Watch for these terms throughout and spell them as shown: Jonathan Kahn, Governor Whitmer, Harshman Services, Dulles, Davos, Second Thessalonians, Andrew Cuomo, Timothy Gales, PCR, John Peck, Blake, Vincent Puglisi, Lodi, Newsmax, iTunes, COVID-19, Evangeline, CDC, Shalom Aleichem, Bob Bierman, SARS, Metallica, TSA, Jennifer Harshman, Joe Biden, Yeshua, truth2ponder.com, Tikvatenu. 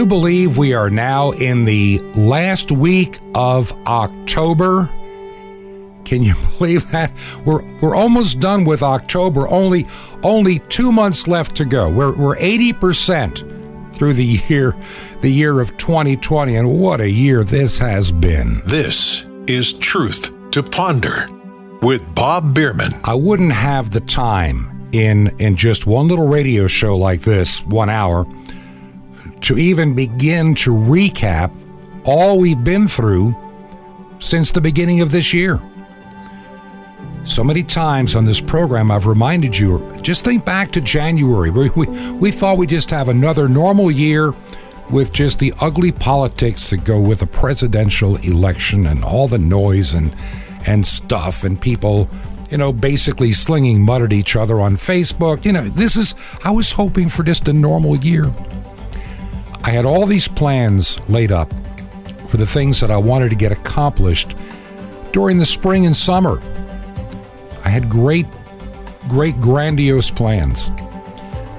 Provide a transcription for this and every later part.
you believe we are now in the last week of October? Can you believe that? We're almost done with October. Only 2 months left to go. We're 80% through the year of 2020, and what a year this has been. This is Truth to Ponder with Bob Bierman. I wouldn't have the time in just one little radio show like this, 1 hour, to even begin to recap all we've been through since the beginning of this year. So many times on this program, I've reminded you, just think back to January. We thought we'd just have another normal year with just the ugly politics that go with a presidential election and all the noise and stuff and people, basically slinging mud at each other on Facebook. I was hoping for just a normal year. I had all these plans laid up for the things that I wanted to get accomplished during the spring and summer. I had great grandiose plans.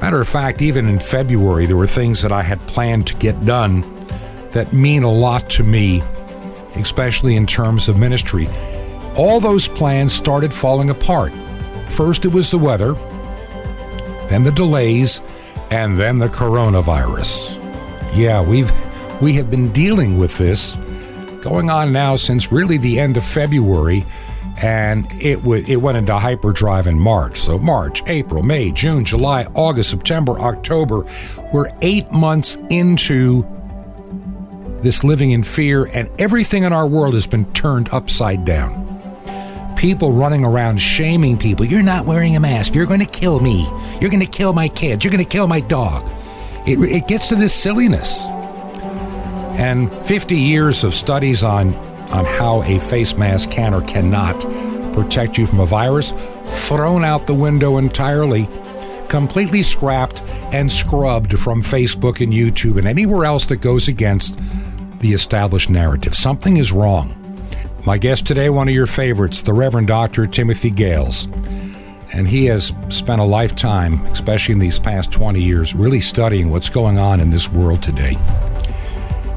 Matter of fact, even in February, there were things that I had planned to get done that mean a lot to me, especially in terms of ministry. All those plans started falling apart. First, it was the weather, then the delays, and then the coronavirus. Yeah, we have been dealing with this going on now since really the end of February. And it went into hyperdrive in March. So March, April, May, June, July, August, September, October. We're 8 months into this living in fear, and everything in our world has been turned upside down. People running around shaming people. You're not wearing a mask. You're going to kill me. You're going to kill my kids. You're going to kill my dog. It gets to this silliness. And 50 years of studies on how a face mask can or cannot protect you from a virus, thrown out the window entirely, completely scrapped and scrubbed from Facebook and YouTube and anywhere else that goes against the established narrative. Something is wrong. My guest today, one of your favorites, the Reverend Dr. Timothy Gales. And he has spent a lifetime, especially in these past 20 years, really studying what's going on in this world today.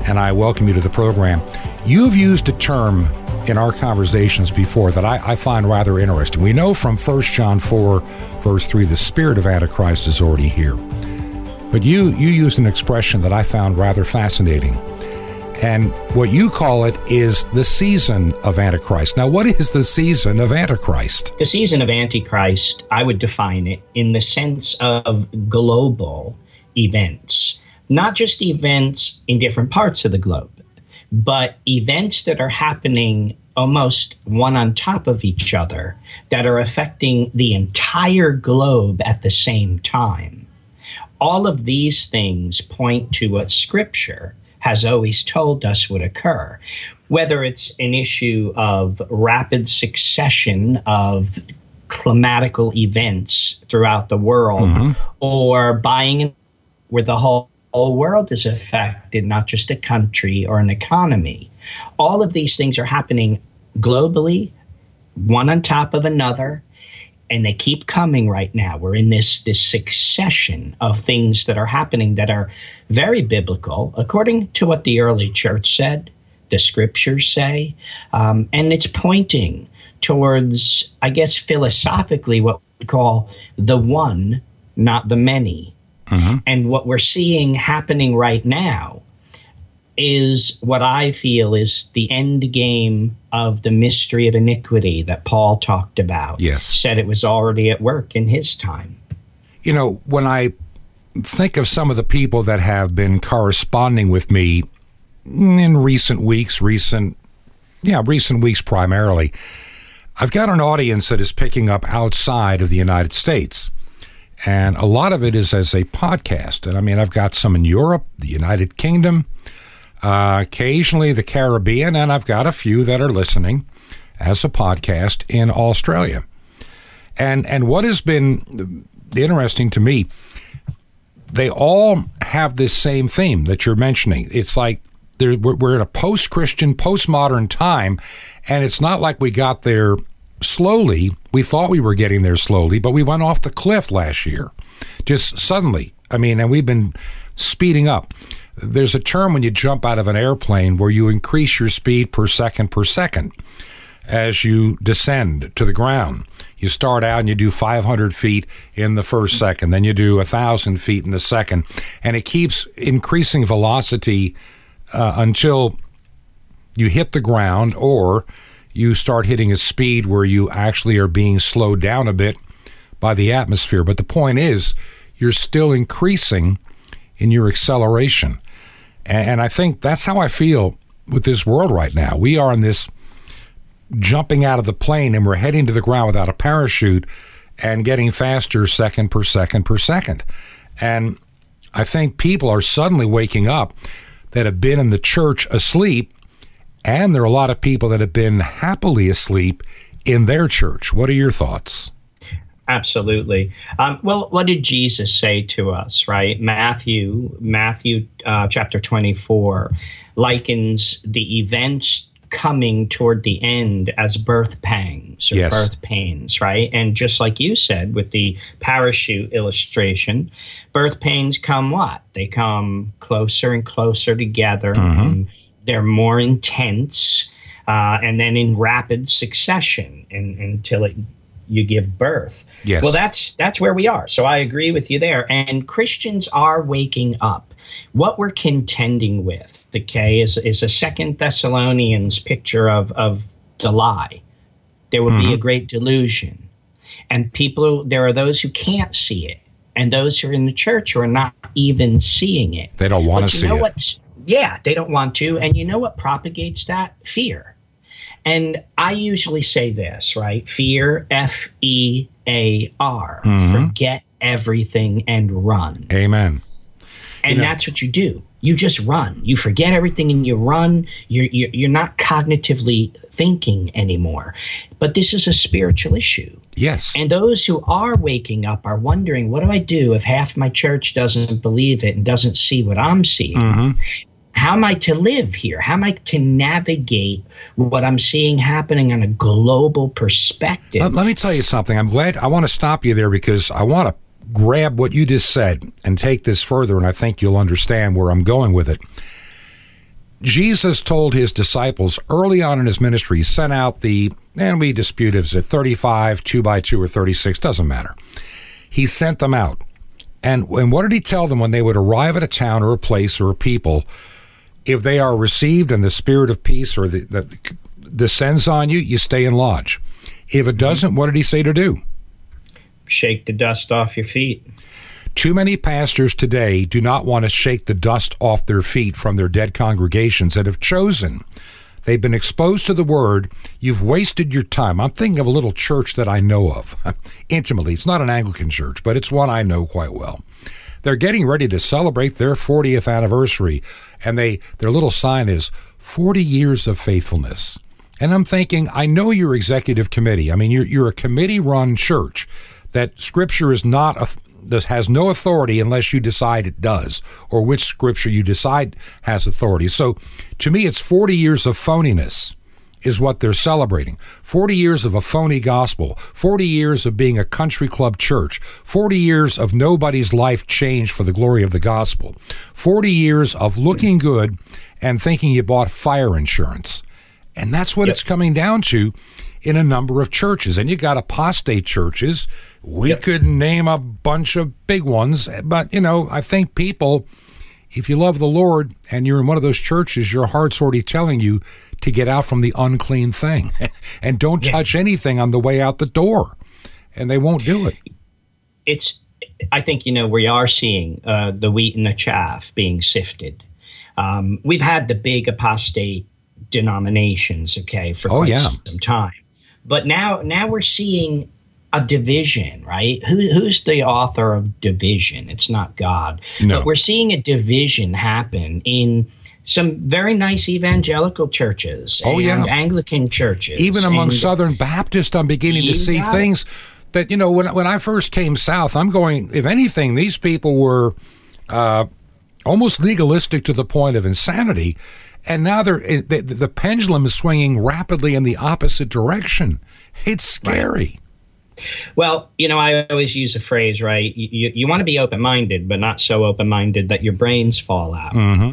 And I welcome you to the program. You've used a term in our conversations before that I find rather interesting. We know from 1 John 4, verse 3, the spirit of Antichrist is already here. But you used an expression that I found rather fascinating. And what you call it is the season of Antichrist. Now, what is the season of Antichrist? The season of Antichrist, I would define it in the sense of global events, not just events in different parts of the globe, but events that are happening almost one on top of each other that are affecting the entire globe at the same time. All of these things point to what Scripture has always told us would occur, whether it's an issue of rapid succession of climatical events throughout the world, or buying where the whole world is affected, not just a country or an economy. All of these things are happening globally, one on top of another, and they keep coming right now. We're in this succession of things that are happening that are very biblical, according to what the early church said, the Scriptures say, and it's pointing towards, I guess, philosophically what we call the one, not the many. And what we're seeing happening right now is what I feel is the end game of the mystery of iniquity that Paul talked about. Yes. Said it was already at work in his time. When I think of some of the people that have been corresponding with me in recent weeks primarily, I've got an audience that is picking up outside of the United States. And a lot of it is as a podcast. And I've got some in Europe, the United Kingdom, occasionally the Caribbean, and I've got a few that are listening as a podcast in Australia. And what has been interesting to me, they all have this same theme that you're mentioning. It's like we're in a post-Christian, postmodern time, and it's not like we got there slowly. We thought we were getting there slowly, but we went off the cliff last year, just suddenly. And we've been speeding up. There's a term when you jump out of an airplane where you increase your speed per second as you descend to the ground. You start out and you do 500 feet in the first second, then you do 1,000 feet in the second, and it keeps increasing velocity until you hit the ground or you start hitting a speed where you actually are being slowed down a bit by the atmosphere. But the point is, you're still increasing in your acceleration. And I think that's how I feel with this world right now. We are in this jumping out of the plane and we're heading to the ground without a parachute and getting faster second per second. And I think people are suddenly waking up that have been in the church asleep, and there are a lot of people that have been happily asleep in their church. What are your thoughts? Absolutely. Well, what did Jesus say to us, right? Matthew chapter 24 likens the events coming toward the end as birth pangs or birth pains, right? And just like you said with the parachute illustration, birth pains come what? They come closer and closer together. Mm-hmm. And they're more intense and then in rapid succession until you give birth. Yes. Well, that's where we are. So I agree with you there. And Christians are waking up. What we're contending with, okay, is a Second Thessalonians picture of the lie. There will be a great delusion. And there are those who can't see it. And those who are in the church who are not even seeing it. They don't want to see it. They don't want to. And you know what propagates that? Fear. And I usually say this, right? Fear, F-E-A-R. Mm-hmm. Forget everything and run. Amen. And that's what you do. You just run. You forget everything and you run. You're not cognitively thinking anymore. But this is a spiritual issue. Yes. And those who are waking up are wondering, what do I do if half my church doesn't believe it and doesn't see what I'm seeing? Mm-hmm. How am I to live here? How am I to navigate what I'm seeing happening on a global perspective? Let me tell you something. I want to stop you there because I want to grab what you just said and take this further, and I think you'll understand where I'm going with it. Jesus told his disciples early on in his ministry, sent out and we dispute if it's 35, 2x2, or 36, doesn't matter. He sent them out. And what did he tell them when they would arrive at a town or a place or a people? If they are received and the spirit of peace or that descends on you, you stay and lodge. If it doesn't, what did he say to do? Shake the dust off your feet. Too many pastors today do not want to shake the dust off their feet from their dead congregations that have chosen. They've been exposed to the word. You've wasted your time. I'm thinking of a little church that I know of intimately. It's not an Anglican church, but it's one I know quite well. They're getting ready to celebrate their 40th anniversary, and their little sign is 40 years of faithfulness. And I'm thinking, I know your executive committee. I mean, you're a committee-run church. That Scripture is has no authority unless you decide it does, or which Scripture you decide has authority. So to me, it's 40 years of phoniness is what they're celebrating. 40 years of a phony gospel, 40 years of being a country club church, 40 years of nobody's life changed for the glory of the gospel, 40 years of looking good and thinking you bought fire insurance. And that's what it's coming down to in a number of churches. And you got apostate churches. We could name a bunch of big ones, but, I think people, if you love the Lord and you're in one of those churches, your heart's already telling you to get out from the unclean thing and don't touch anything on the way out the door, and they won't do it. I think, we are seeing the wheat and the chaff being sifted. We've had the big apostate denominations, for quite some time. But now we're seeing a division, right? Who's the author of division? It's not God. No. But we're seeing a division happen in some very nice evangelical churches and Anglican churches. Even among Southern Baptists, I'm beginning to see things that, when I first came south, I'm going, if anything, these people were almost legalistic to the point of insanity. And now the pendulum is swinging rapidly in the opposite direction. It's scary. Right. Well, you know, I always use a phrase, right? You want to be open-minded, but not so open-minded that your brains fall out. Mm-hmm.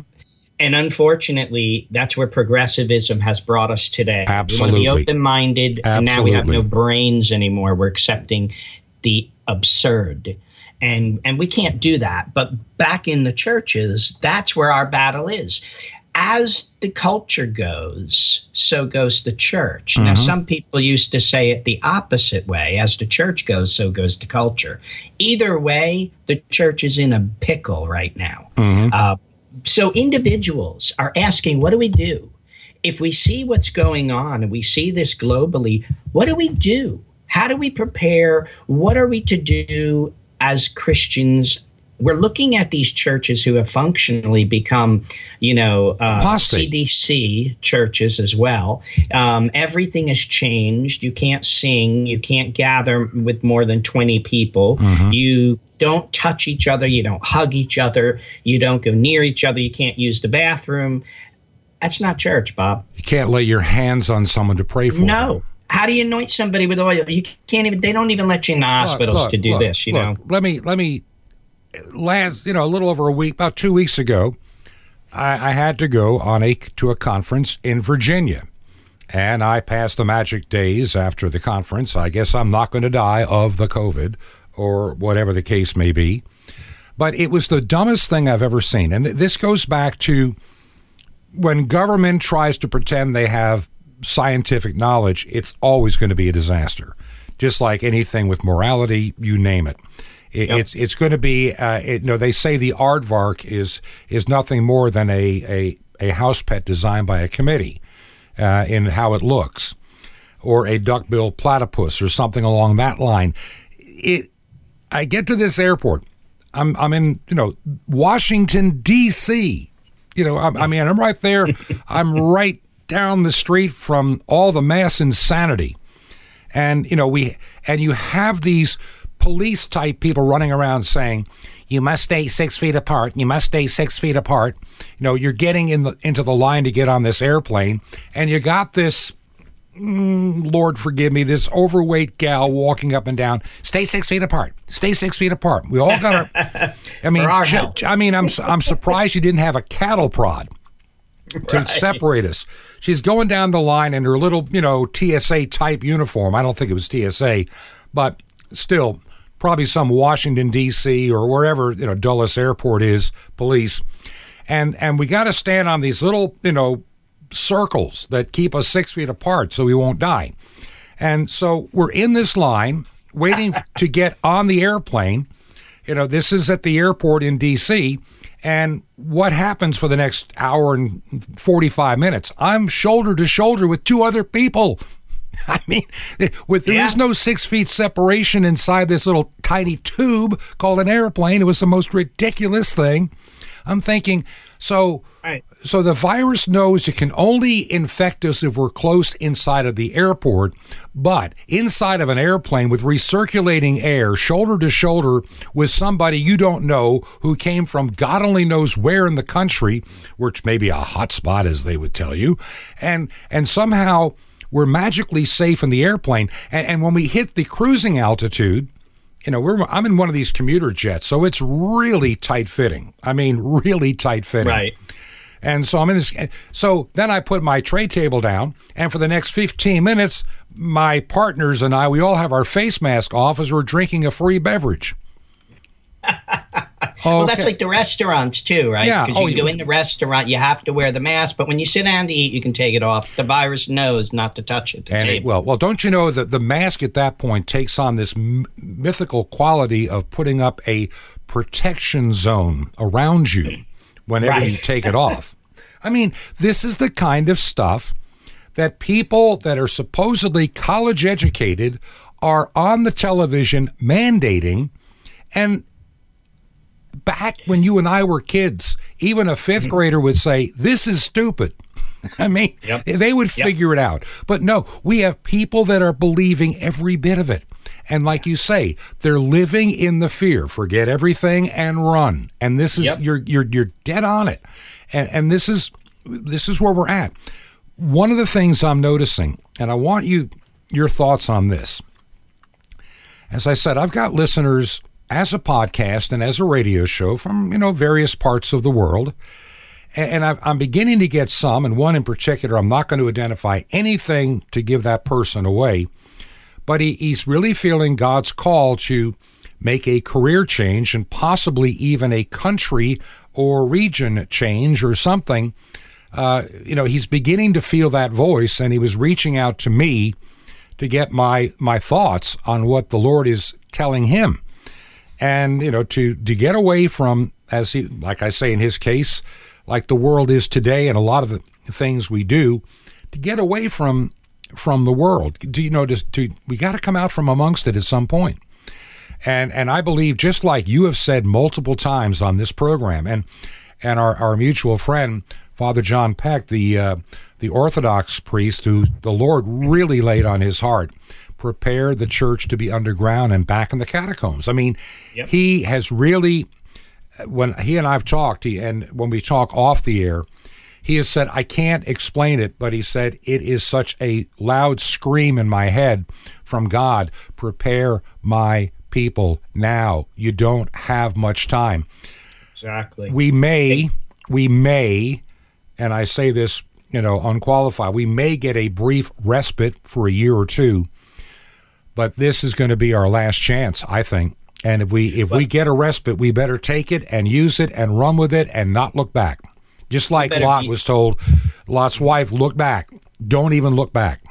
And unfortunately, that's where progressivism has brought us today. Absolutely. We want to be open-minded, and now we have no brains anymore. We're accepting the absurd. And we can't do that. But back in the churches, that's where our battle is. As the culture goes, so goes the church. Mm-hmm. Now, some people used to say it the opposite way. As the church goes, so goes the culture. Either way, the church is in a pickle right now. Mm-hmm. So individuals are asking, what do we do? If we see what's going on and we see this globally, what do we do? How do we prepare? What are we to do as Christians? We're looking at these churches who have functionally become, you know, CDC churches as well. Everything has changed. You can't sing. You can't gather with more than 20 people. Mm-hmm. You don't touch each other. You don't hug each other. You don't go near each other. You can't use the bathroom. That's not church, Bob. You can't lay your hands on someone to pray for. No. How do you anoint somebody with oil? You can't even. They don't even let you in the hospitals to do this. You know. Let me. Last, you know, a little over a week, about 2 weeks ago, I had to go to a conference in Virginia, and I passed the magic days after the conference. I guess I'm not going to die of the COVID or whatever the case may be, but it was the dumbest thing I've ever seen. And this goes back to when government tries to pretend they have scientific knowledge, it's always going to be a disaster, just like anything with morality, you name it. It's going to be, they say the aardvark is nothing more than a house pet designed by a committee in how it looks, or a duckbill platypus or something along that line. I get to this airport. I'm in, Washington, D.C. I'm right there. I'm right down the street from all the mass insanity. And, you have these police type people running around saying you must stay 6 feet apart. You're getting into the line to get on this airplane, and you got this Lord forgive me, this overweight gal walking up and down. Stay 6 feet apart. Stay 6 feet apart. We all got to. I'm surprised you didn't have a cattle prod to separate us. She's going down the line in her little TSA type uniform. I don't think it was TSA, but still. Probably some Washington, D.C. or wherever, Dulles Airport is, police. And we got to stand on these little, circles that keep us 6 feet apart so we won't die. And so we're in this line waiting to get on the airplane. This is at the airport in D.C. And what happens for the next hour and 45 minutes? I'm shoulder to shoulder with two other people. There is no 6 feet separation inside this little tiny tube called an airplane. It was the most ridiculous thing. I'm thinking, so the virus knows it can only infect us if we're close inside of the airport, but inside of an airplane with recirculating air, shoulder to shoulder with somebody you don't know who came from God only knows where in the country, which may be a hot spot, as they would tell you, and somehow we're magically safe in the airplane. And when we hit the cruising altitude, I'm in one of these commuter jets, so it's really tight-fitting. Really tight-fitting. Right. And so I'm in this. So then I put my tray table down, and for the next 15 minutes, my partners and I, we all have our face mask off as we're drinking a free beverage. Okay. Well, that's like the restaurants, too, right? Yeah. Because you go in the restaurant, you have to wear the mask, but when you sit down to eat, you can take it off. The virus knows not to touch it. Well, don't you know that the mask at that point takes on this mythical quality of putting up a protection zone around you whenever you take it off? This is the kind of stuff that people that are supposedly college educated are on the television mandating. And back when you and I were kids, even a fifth grader would say, this is stupid. They would figure it out. But no, we have people that are believing every bit of it. And like you say, they're living in the fear. Forget everything and run. And this is you're dead on it. And this is where we're at. One of the things I'm noticing, and I want your thoughts on this. As I said, I've got listeners as a podcast and as a radio show from, various parts of the world. And I'm beginning to get some, and one in particular, I'm not going to identify anything to give that person away, but he's really feeling God's call to make a career change and possibly even a country or region change or something. He's beginning to feel that voice, and he was reaching out to me to get my thoughts on what the Lord is telling him. And, to get away from, as he, like I say in his case, like the world is today and a lot of the things we do, to get away from the world. We got to come out from amongst it at some point. And I believe, just like you have said multiple times on this program, and our mutual friend, Father John Peck, the Orthodox priest who the Lord really laid on his heart, prepare the church to be underground and back in the catacombs. I mean, yep. He has really, when he and I've talked, and when we talk off the air, he has said, I can't explain it, but he said, it is such a loud scream in my head from God, prepare my people now. You don't have much time. Exactly. We may, and I say this, unqualified, we may get a brief respite for a year or two, but this is going to be our last chance, I think. And if we get a respite, we better take it and use it and run with it and not look back. Just like Lot was told, Lot's wife, look back. Don't even look back.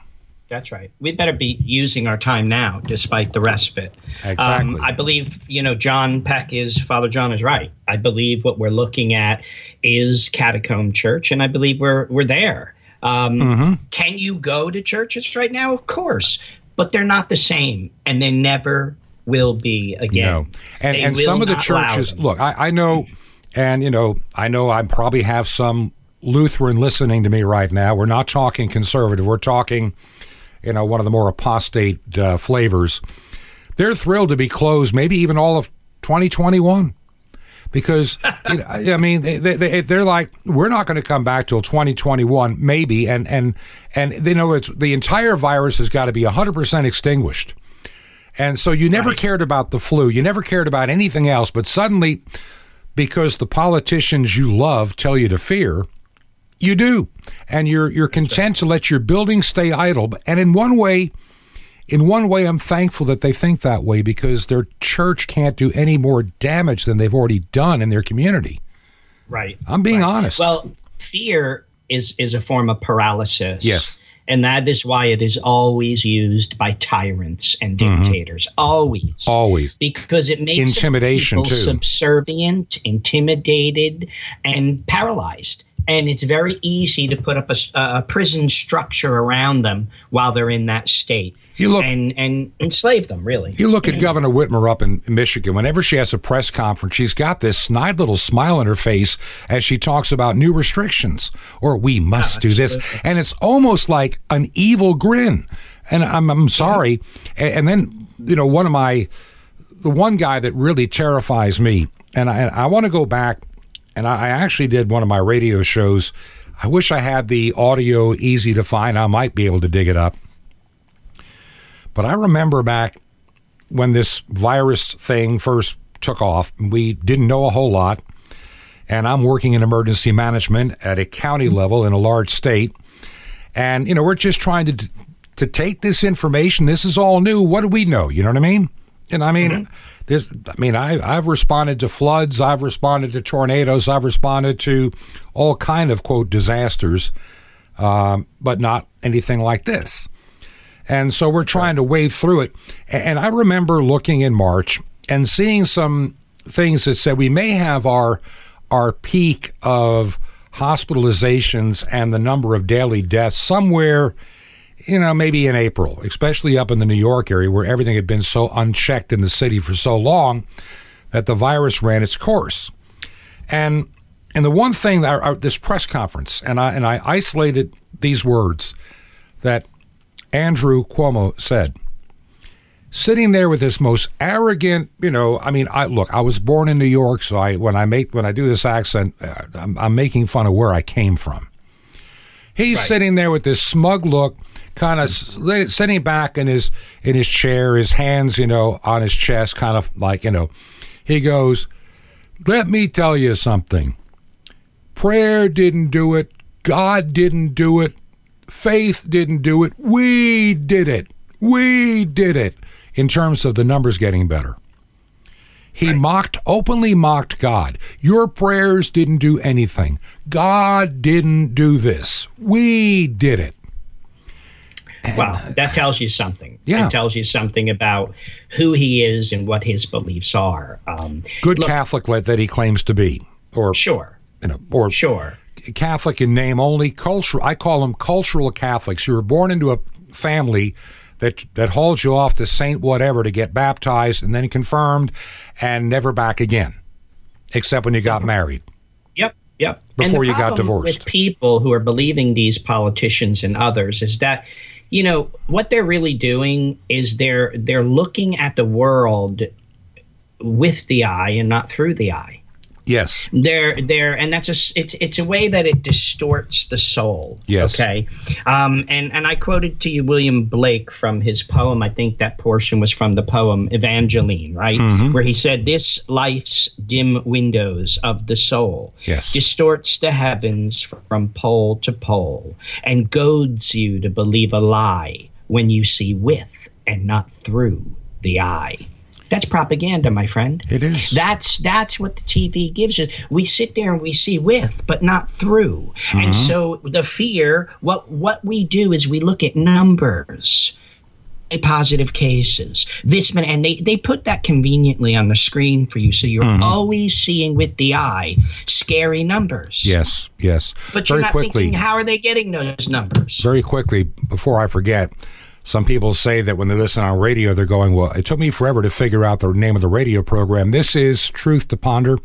That's right. We better be using our time now, despite the respite. Exactly. I believe, John Peck Father John is right. I believe what we're looking at is catacomb church, and I believe we're there. Can you go to churches right now? Of course, but they're not the same, and they never will be again. No. And some of the churches, look, I know, and I probably have some Lutheran listening to me right now. We're not talking conservative. We're talking, one of the more apostate flavors. They're thrilled to be closed, maybe even all of 2021, because they're like, we're not going to come back till 2021, maybe, and they know it's the entire virus has got to be 100% extinguished. And so you never cared about the flu. You never cared about anything else. But suddenly, because the politicians you love tell you to fear, you do. And you're content to let your building stay idle. And in one way, I'm thankful that they think that way, because their church can't do any more damage than they've already done in their community. Right. I'm being honest. Well, fear is a form of paralysis. Yes. And that is why it is always used by tyrants and dictators. Mm-hmm. Always. Because it makes people subservient, intimidated, and paralyzed. And it's very easy to put up a prison structure around them while they're in that state and enslave them, really. You look at Governor Whitmer up in Michigan. Whenever she has a press conference, she's got this snide little smile on her face as she talks about new restrictions or we must do this. And it's almost like an evil grin. And I'm sorry. And then, the one guy that really terrifies me, and I want to go back. And I actually did one of my radio shows. I wish I had the audio easy to find. I might be able to dig it up. But I remember back when this virus thing first took off, we didn't know a whole lot. And I'm working in emergency management at a county level in a large state. And, we're just trying to take this information. This is all new. What do we know? You know what I mean? And I mean, I've responded to floods, I've responded to tornadoes, I've responded to all kind of, quote, disasters, but not anything like this. And so we're trying to wade through it. And I remember looking in March and seeing some things that said we may have our peak of hospitalizations and the number of daily deaths somewhere, maybe in April, especially up in the New York area where everything had been so unchecked in the city for so long that the virus ran its course. And the one thing that this press conference, and I isolated these words that Andrew Cuomo said, sitting there with this most arrogant, I was born in New York, so when I do this accent, I'm making fun of where I came from. He's sitting there with this smug look, kind of sitting back in his chair, his hands, on his chest, kind of like, he goes, "Let me tell you something. Prayer didn't do it. God didn't do it. Faith didn't do it. We did it. We did it," in terms of the numbers getting better. He right. openly mocked God. Your prayers didn't do anything. God didn't do this. We did it. And, well, that tells you something. Yeah. It tells you something about who he is and what his beliefs are. Catholic that he claims to be. Or sure. Or sure. Catholic in name only. Cultural. I call them cultural Catholics. You were born into a family that holds you off to Saint whatever to get baptized and then confirmed and never back again, except when you got married. Yep. Before you got divorced. With people who are believing these politicians and others is that, what they're really doing is they're looking at the world with the eye and not through the eye. Yes. They're and that's it's a way that it distorts the soul. Yes. Okay. And I quoted to you William Blake from his poem. I think that portion was from the poem Evangeline, right? Mm-hmm. Where he said, "This life's dim windows of the soul distorts the heavens from pole to pole and goads you to believe a lie when you see with and not through the eye." That's propaganda, my friend. It is. That's what the TV gives us. We sit there and we see with, but not through. Mm-hmm. And so the fear, what we do is we look at numbers, positive cases, this many, and they put that conveniently on the screen for you. So you're always seeing with the eye scary numbers. Yes. But very you're not quickly, thinking, how are they getting those numbers? Very quickly, before I forget, some people say that when they listen on radio, they're going, well, it took me forever to figure out the name of the radio program. This is Truth to Ponder.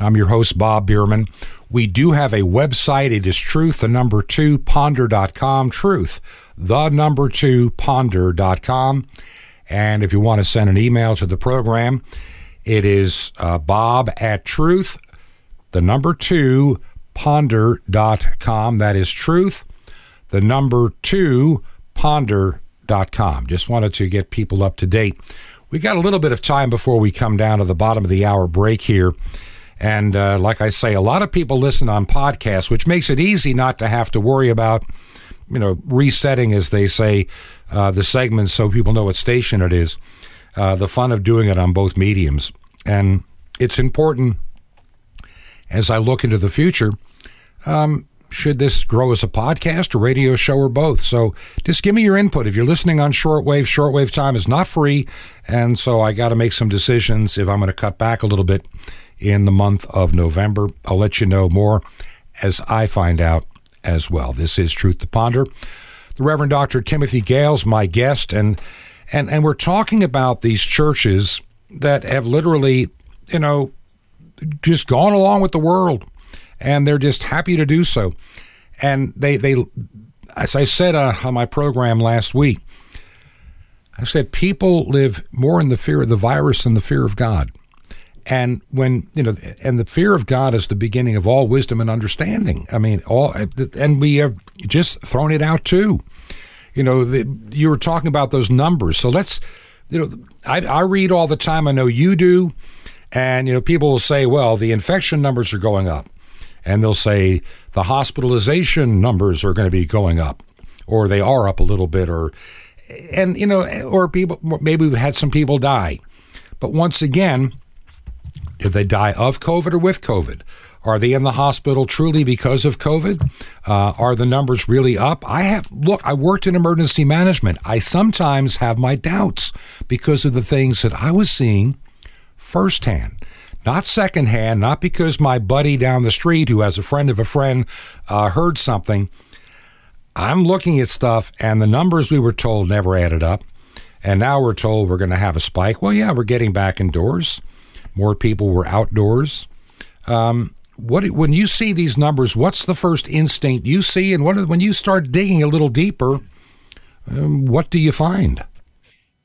I'm your host, Bob Bierman. We do have a website. It is truth2ponder.com, truth2ponder.com. And if you want to send an email to the program, it is bob@truth2ponder.com. That is truth2ponder.com. Just wanted to get people up to date. We got a little bit of time before we come down to the bottom of the hour break here. And like I say, a lot of people listen on podcasts, which makes it easy not to have to worry about, resetting, as they say, the segments so people know what station it is. The fun of doing it on both mediums. And it's important as I look into the future. Should this grow as a podcast, a radio show, or both? So just give me your input. If you're listening on shortwave, shortwave time is not free, and so I got to make some decisions if I'm going to cut back a little bit in the month of November. I'll let you know more as I find out as well. This is Truth to Ponder. The Reverend Dr. Timothy Gales, my guest, and we're talking about these churches that have literally, just gone along with the world. And they're just happy to do so. And they as I said on my program last week, I said people live more in the fear of the virus than the fear of God. And when, and the fear of God is the beginning of all wisdom and understanding. I mean, and we have just thrown it out too. You were talking about those numbers. So let's, I read all the time. I know you do. And, people will say, well, the infection numbers are going up. And they'll say the hospitalization numbers are going to be going up, or they are up a little bit, or people, maybe we've had some people die. But once again, did they die of COVID or with COVID? Are they in the hospital truly because of COVID? Are the numbers really up? I worked in emergency management. I sometimes have my doubts because of the things that I was seeing firsthand. Not secondhand, not because my buddy down the street who has a friend of a friend heard something. I'm looking at stuff, and the numbers we were told never added up. And now we're told we're going to have a spike. Well, yeah, we're getting back indoors. More people were outdoors. When you see these numbers, what's the first instinct you see? And when you start digging a little deeper, what do you find?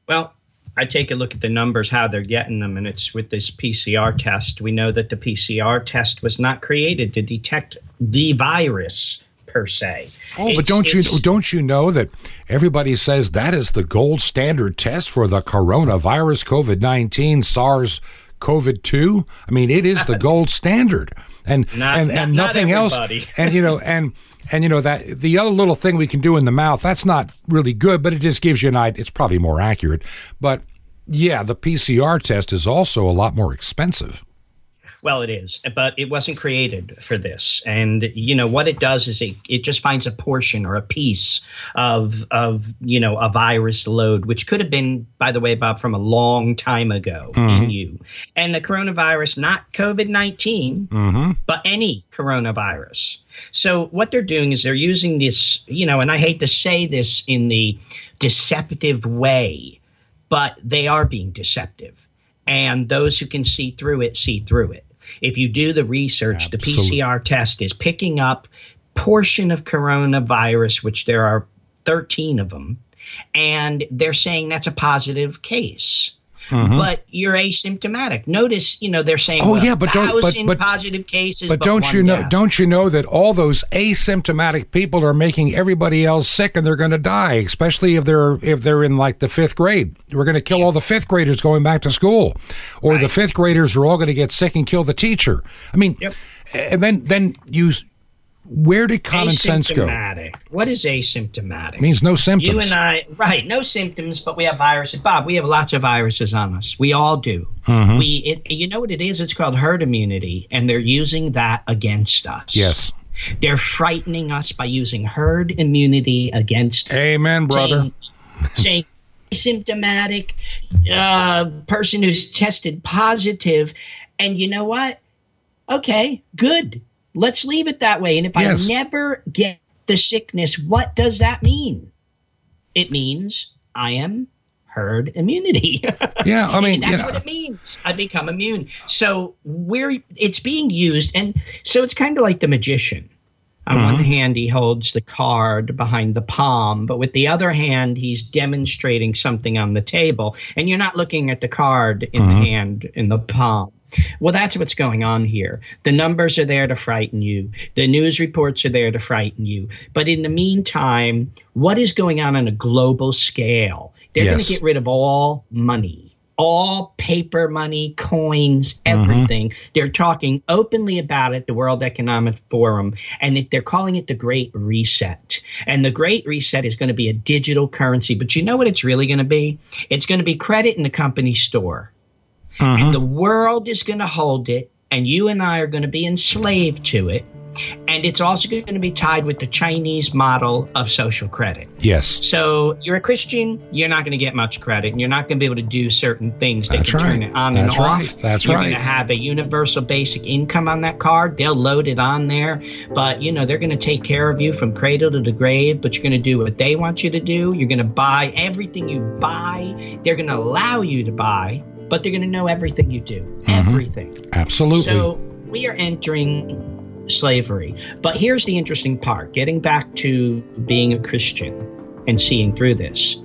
Well, I take a look at the numbers, how they're getting them, and it's with this PCR test. We know that the PCR test was not created to detect the virus per se. Oh, but don't you know that everybody says that is the gold standard test for the coronavirus, COVID-19, SARS, COVID-2? I mean, it is the gold standard, and nothing else. And you know that the other little thing we can do in the mouth, that's not really good, but it just gives you an idea. It's probably more accurate, but yeah, the PCR test is also a lot more expensive. Well, it is, but it wasn't created for this. And, you know, what it does is it just finds a portion or a piece of you know, a virus load, which could have been, by the way, Bob, from a long time ago in you. And the coronavirus, not COVID-19, but any coronavirus. So what they're doing is they're using this, you know, and I hate to say this in the deceptive way, but they are being deceptive. And those who can see through it, see through it. If you do the research, Absolutely. The PCR test is picking up portion of coronavirus, which there are 13 of them, and they're saying that's a positive case. But you're asymptomatic. Notice, you know, they're saying, oh, well, yeah, but don't, but positive cases. But don't you know? Death. Don't you know that all those asymptomatic people are making everybody else sick, and they're going to die, especially if they're in like the fifth grade. We're going to kill all the fifth graders going back to school, or the fifth graders are all going to get sick and kill the teacher. I mean, and then you. Where did common sense go? What is asymptomatic? It means no symptoms. You and I, right, no symptoms, but we have viruses. Bob, we have lots of viruses on us. We all do. You know what it is? It's called herd immunity, and they're using that against us. Yes. They're frightening us by using herd immunity against us. Amen, brother. Saying asymptomatic person who's tested positive, and you know what? Okay, good. Let's leave it that way. And if I never get the sickness, what does that mean? It means I am herd immunity. Yeah, I mean, that's what it means. I become immune. So it's being used. And so it's kind of like the magician. On one hand, he holds the card behind the palm, but with the other hand, he's demonstrating something on the table. And you're not looking at the card in the hand, in the palm. Well, that's what's going on here. The numbers are there to frighten you. The news reports are there to frighten you. But in the meantime, what is going on a global scale? They're going to get rid of all money, all paper money, coins, everything. They're talking openly about it, the World Economic Forum, and they're calling it the Great Reset. And the Great Reset is going to be a digital currency. But you know what it's really going to be? It's going to be credit in the company store. And the world is going to hold it, and you and I are going to be enslaved to it. And it's also going to be tied with the Chinese model of social credit. Yes. So you're a Christian, you're not going to get much credit, and you're not going to be able to do certain things that can turn it on and off. That's right. You're going to have a universal basic income on that card. They'll load it on there, but you know they're going to take care of you from cradle to the grave, but you're going to do what they want you to do. You're going to buy everything you buy. They're going to allow you to buy, but they're going to know everything you do, everything. Absolutely. So we are entering slavery. But here's the interesting part, getting back to being a Christian and seeing through this.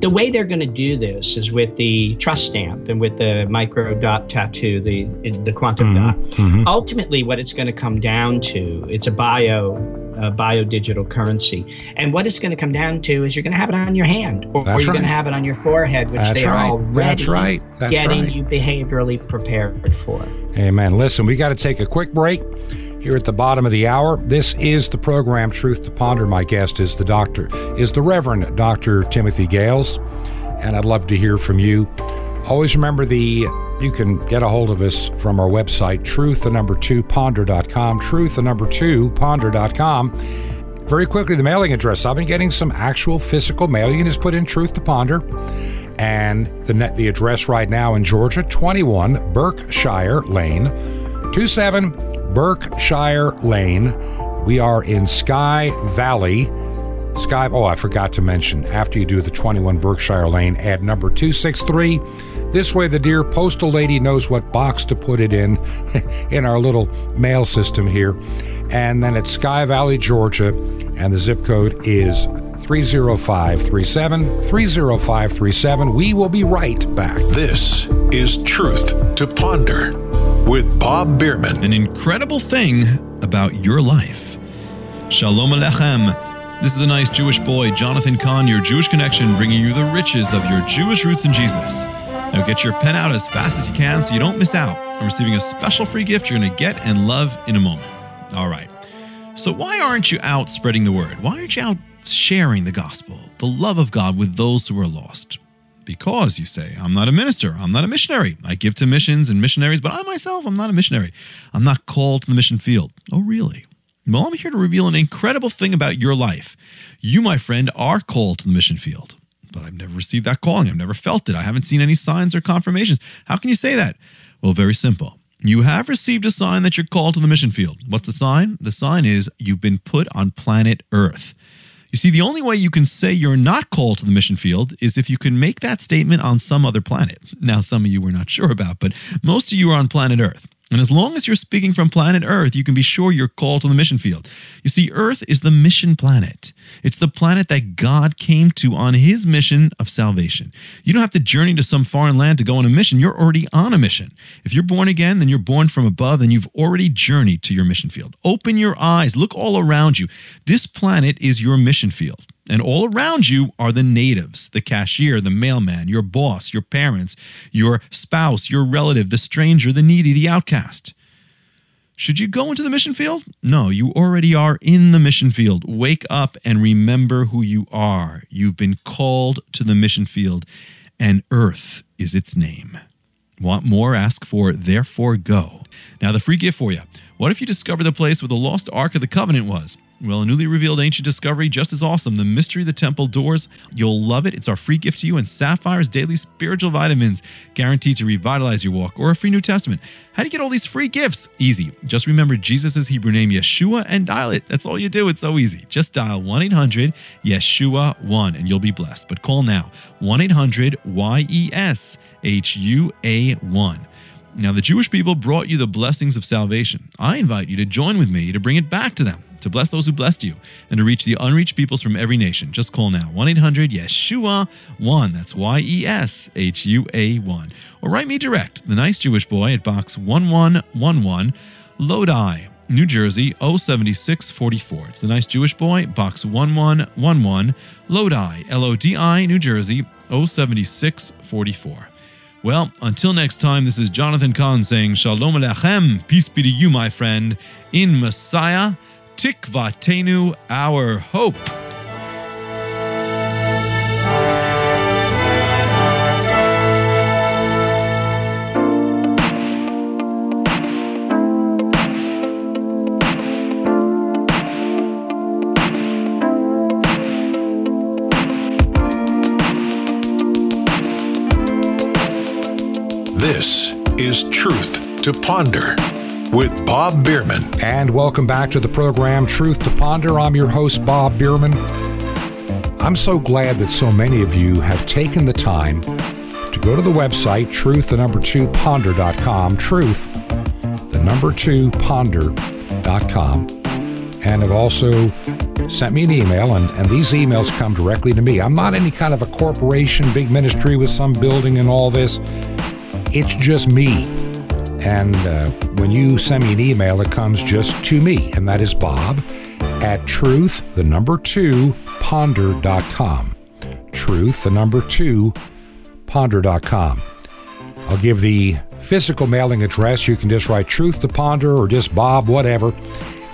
The way they're going to do this is with the trust stamp and with the micro dot tattoo, the quantum dot. Ultimately, what it's going to come down to, it's a bio digital currency. And what it's going to come down to is you're going to have it on your hand or you're going to have it on your forehead, which they are already getting you behaviorally prepared for. Amen. Listen, we got to take a quick break here at the bottom of the hour. This is the program Truth to Ponder. My guest is the Reverend Dr. Timothy Gales, and I'd love to hear from you. Always remember you can get a hold of us from our website, truth2ponder.com, truth2ponder.com. Very quickly, the mailing address. I've been getting some actual physical mail. You can just put in Truth to Ponder. And the address right now in Georgia, 21 Berkshire Lane, 27 Berkshire Lane. We are in Sky Valley. Oh, I forgot to mention, after you do the 21 Berkshire Lane, add number 263. This way the dear postal lady knows what box to put it in our little mail system here. And then it's Sky Valley, Georgia, and the zip code is 30537. 30537. We will be right back. This is Truth to Ponder with Bob Bierman. An incredible thing about your life Shalom Aleichem. This is the nice Jewish boy, Jonathan Kahn, your Jewish connection, bringing you the riches of your Jewish roots in Jesus. Now get your pen out as fast as you can so you don't miss out on receiving a special free gift you're going to get and love in a moment. All right. So why aren't you out spreading the word? Why aren't you out sharing the gospel, the love of God with those who are lost? Because, you say, I'm not a minister. I'm not a missionary. I give to missions and missionaries, but I myself, I'm not a missionary. I'm not called to the mission field. Oh, really? Well, I'm here to reveal an incredible thing about your life. You, my friend, are called to the mission field, but I've never received that calling. I've never felt it. I haven't seen any signs or confirmations. How can you say that? Well, very simple. You have received a sign that you're called to the mission field. What's the sign? The sign is you've been put on planet Earth. You see, the only way you can say you're not called to the mission field is if you can make that statement on some other planet. Now, some of you we're not sure about, but most of you are on planet Earth. And as long as you're speaking from planet Earth, you can be sure you're called to the mission field. You see, Earth is the mission planet. It's the planet that God came to on his mission of salvation. You don't have to journey to some foreign land to go on a mission. You're already on a mission. If you're born again, then you're born from above, and you've already journeyed to your mission field. Open your eyes. Look all around you. This planet is your mission field. And all around you are the natives, the cashier, the mailman, your boss, your parents, your spouse, your relative, the stranger, the needy, the outcast. Should you go into the mission field? No, you already are in the mission field. Wake up and remember who you are. You've been called to the mission field, and Earth is its name. Want more? Ask for Therefore Go. Now, the free gift for you. What if you discover the place where the lost Ark of the Covenant was? Well, a newly revealed ancient discovery just as awesome, the mystery of the temple doors. You'll love it. It's our free gift to you, and Sapphire's daily spiritual vitamins, guaranteed to revitalize your walk, or a free New Testament. How do you get all these free gifts? Easy. Just remember Jesus' Hebrew name, Yeshua, and dial it. That's all you do. It's so easy. Just dial 1-800-YESHUA-1, and you'll be blessed. But call now, 1-800-YESHUA-1. Now, the Jewish people brought you the blessings of salvation. I invite you to join with me to bring it back to them, to bless those who blessed you, and to reach the unreached peoples from every nation. Just call now, 1-800-YESHUA-1. That's YESHUA-1. Or write me direct, The Nice Jewish Boy, at Box 1111, Lodi, New Jersey, 07644. It's The Nice Jewish Boy, Box 1111, Lodi, L-O-D-I, New Jersey, 07644. Well, until next time, this is Jonathan Kahn saying, Shalom Aleichem, peace be to you, my friend, in Messiah, Tikvatenu, our hope. This is Truth to Ponder with Bob Bierman. And welcome back to the program, Truth to Ponder. I'm your host, Bob Bierman. I'm so glad that so many of you have taken the time to go to the website, truth2ponder.com, truth2ponder.com, and have also sent me an email, and these emails come directly to me. I'm not any kind of a corporation, big ministry with some building and all this. It's just me. And when you send me an email, it comes just to me, and that is Bob at truth2ponder.com. truth2ponder.com. I'll give the physical mailing address. You can just write Truth to Ponder or just Bob, whatever.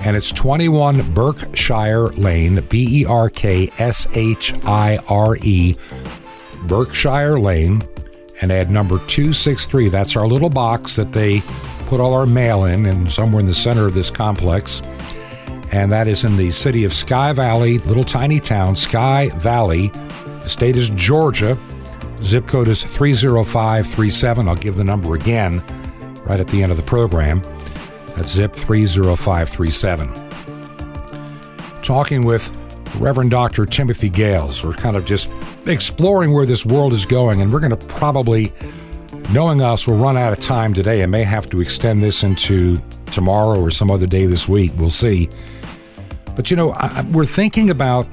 And it's 21 Berkshire Lane, B-E-R-K-S-H-I-R-E, Berkshire Lane, and add number 263. That's our little box that they put all our mail in, and somewhere in the center of this complex. And that is in the city of Sky Valley, little tiny town, Sky Valley. The state is Georgia. Zip code is 30537. I'll give the number again right at the end of the program. That's zip 30537. Talking with Reverend Dr. Timothy Gales. We're kind of just exploring where this world is going, and we're going to probably, knowing us, we'll run out of time today and may have to extend this into tomorrow or some other day this week. We'll see. But, you know, we're thinking about,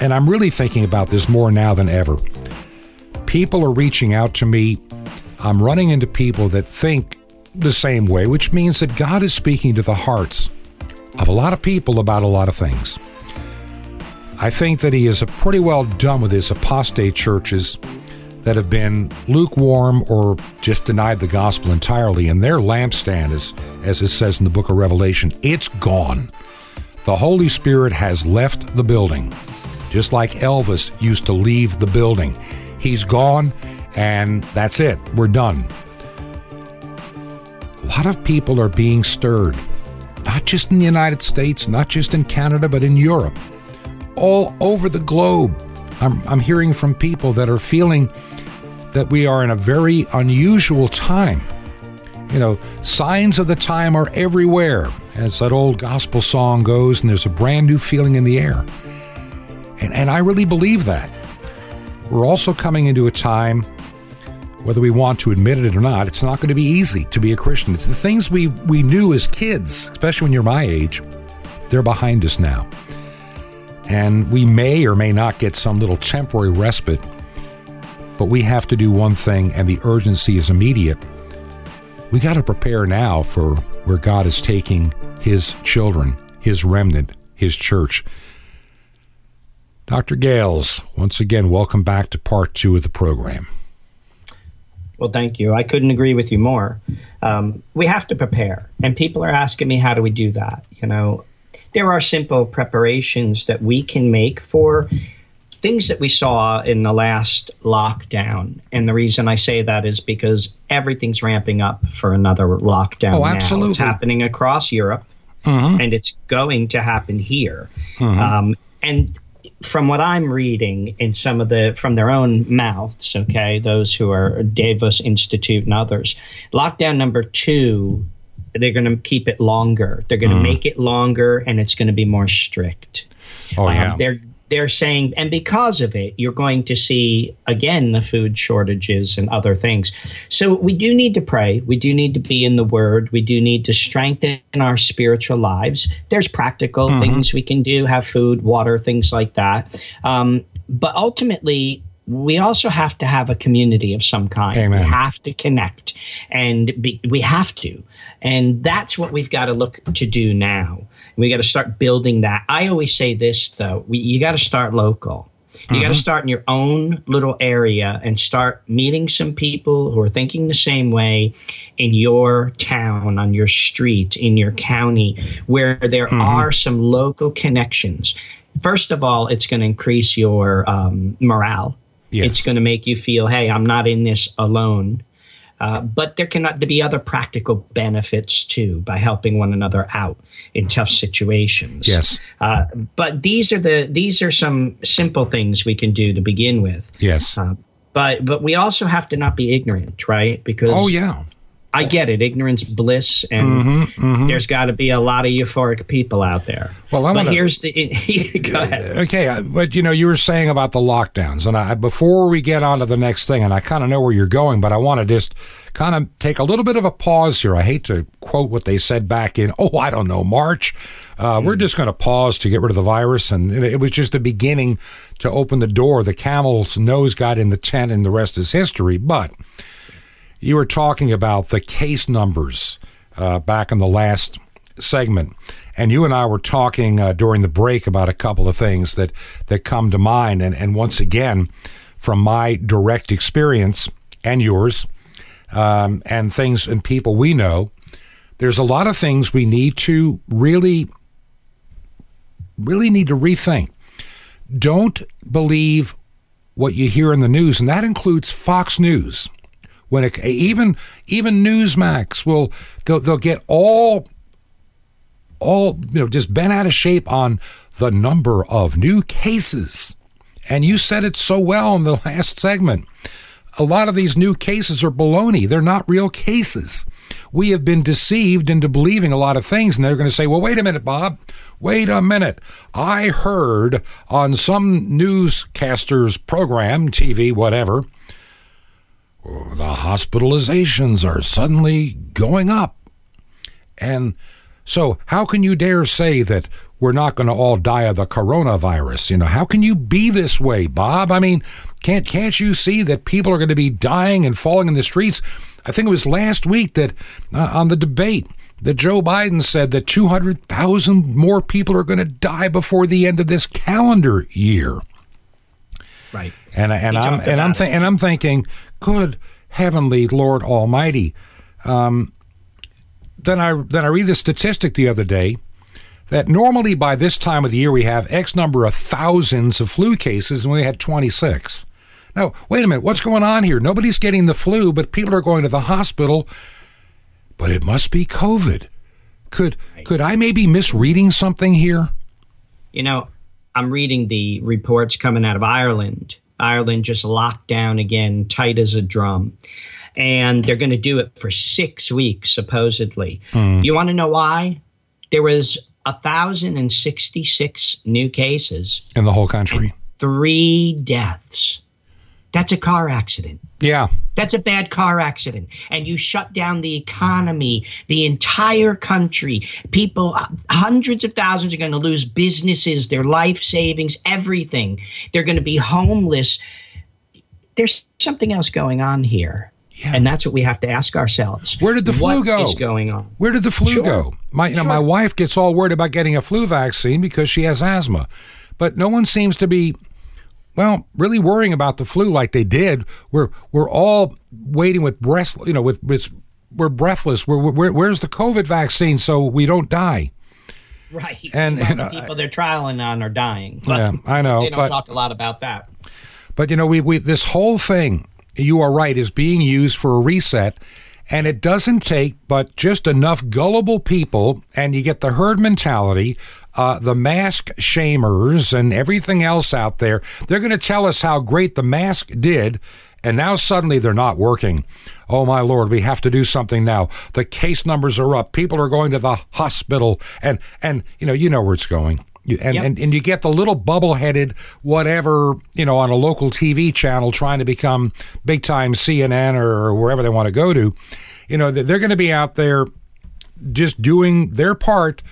and I'm really thinking about this more now than ever. People are reaching out to me. I'm running into people that think the same way, which means that God is speaking to the hearts of a lot of people about a lot of things. I think that he is pretty well done with his apostate churches that have been lukewarm or just denied the gospel entirely, and their lampstand is, as it says in the book of Revelation, it's gone. The Holy Spirit has left the building, just like Elvis used to leave the building. He's gone, and that's it. We're done. A lot of people are being stirred, not just in the United States, not just in Canada, but in Europe, all over the globe. I'm hearing from people that are feeling that we are in a very unusual time. You know, signs of the time are everywhere, as that old gospel song goes, and there's a brand new feeling in the air. And I really believe that. We're also coming into a time, whether we want to admit it or not, it's not going to be easy to be a Christian. It's the things we knew as kids, especially when you're my age, they're behind us now. And we may or may not get some little temporary respite, but we have to do one thing, and the urgency is immediate. We got to prepare now for where God is taking his children, his remnant, his church. Dr. Gales, once again, welcome back to part two of the program. Well, thank you. I couldn't agree with you more. We have to prepare, and people are asking me, how do we do that? You know, there are simple preparations that we can make for things that we saw in the last lockdown. And the reason I say that is because everything's ramping up for another lockdown now. Absolutely. It's happening across Europe, and it's going to happen here. And from what I'm reading in some of the, from their own mouths, okay, those who are Davos Institute and others, lockdown number 2, they're going to keep it longer. They're going to make it longer, and it's going to be more strict. They're saying, and because of it, you're going to see, again, the food shortages and other things. So we do need to pray. We do need to be in the Word. We do need to strengthen our spiritual lives. There's practical things we can do, have food, water, things like that. But ultimately, we also have to have a community of some kind. Amen. We have to connect, and we have to. And that's what we've got to look to do now. We got to start building that. I always say this, though. You got to start local. You got to start in your own little area and start meeting some people who are thinking the same way in your town, on your street, in your county, where there are some local connections. First of all, it's going to increase your morale. Yes. It's going to make you feel, hey, I'm not in this alone. But there can be other practical benefits, too, by helping one another out in tough situations. Yes. But these are some simple things we can do to begin with. Yes. But we also have to not be ignorant, right? Because I get it. Ignorance, bliss, and there's got to be a lot of euphoric people out there. Well, here's the go ahead. Okay, but you know, you were saying about the lockdowns, and before we get on to the next thing, and I kind of know where you're going, but I want to just kind of take a little bit of a pause here. I hate to quote what they said back in, March. We're just going to pause to get rid of the virus, and it was just the beginning to open the door. The camel's nose got in the tent, and the rest is history. But you were talking about the case numbers back in the last segment, and you and I were talking during the break about a couple of things that come to mind. And once again, from my direct experience and yours, and things and people we know, there's a lot of things we need to really need to rethink. Don't believe what you hear in the news, and that includes Fox News. When even Newsmax will, they'll get all just bent out of shape on the number of new cases. And you said it so well in the last segment. A lot of these new cases are baloney. They're not real cases. We have been deceived into believing a lot of things, and they're going to say, well, wait a minute, Bob. Wait a minute. I heard on some newscaster's program, TV, whatever, the hospitalizations are suddenly going up. And so how can you dare say that we're not going to all die of the coronavirus? You know, how can you be this way, Bob? I mean, can't you see that people are going to be dying and falling in the streets? I think it was last week that on the debate, that Joe Biden said that 200,000 more people are going to die before the end of this calendar year. Right. And I'm thinking, good heavenly Lord Almighty. Then I read the statistic the other day that normally by this time of the year we have X number of thousands of flu cases, and we had 26. Now, wait a minute, what's going on here? Nobody's getting the flu, but people are going to the hospital. But it must be COVID. Could I maybe misreading something here? You know, I'm reading the reports coming out of Ireland. Ireland just locked down again, tight as a drum. And they're going to do it for 6 weeks, supposedly. You want to know why? There was 1,066 new cases. In the whole country. 3 deaths. That's a car accident. Yeah. That's a bad car accident. And you shut down the economy, the entire country. People, hundreds of thousands are going to lose businesses, their life savings, everything. They're going to be homeless. There's something else going on here. Yeah. And that's what we have to ask ourselves. Where did the flu go? What is going on? Where did the flu go? My wife gets all worried about getting a flu vaccine because she has asthma. But no one seems to be, well, really worrying about the flu like they did. We're all waiting with breath, you know, we're breathless. Where's the COVID vaccine so we don't die? Right. And the people they're trialing on are dying. But yeah, I know. They don't talk a lot about that. But you know, we this whole thing, you are right, is being used for a reset, and it doesn't take but just enough gullible people, and you get the herd mentality, the mask shamers and everything else out there. They're going to tell us how great the mask did, and now suddenly they're not working. Oh, my Lord, we have to do something now. The case numbers are up. People are going to the hospital, and you know where it's going. And you get the little bubble-headed whatever, you know, on a local TV channel trying to become big-time CNN or wherever they want to go to. You know, they're going to be out there just doing their part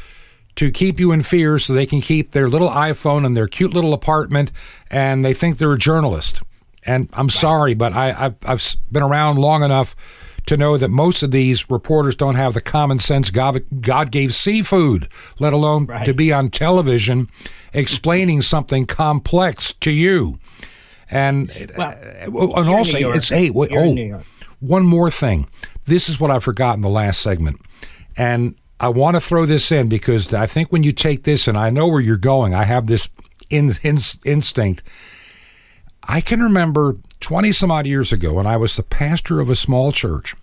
to keep you in fear so they can keep their little iPhone in their cute little apartment, and they think they're a journalist. And I'm sorry, but I've been around long enough to know that most of these reporters don't have the common sense God gave seafood, let alone to be on television explaining something complex to you. And also, it's one more thing. This is what I forgot in the last segment. And I want to throw this in because I think when you take this, and I know where you're going, I have this instinct. I can remember 20 some odd years ago when I was the pastor of a small church.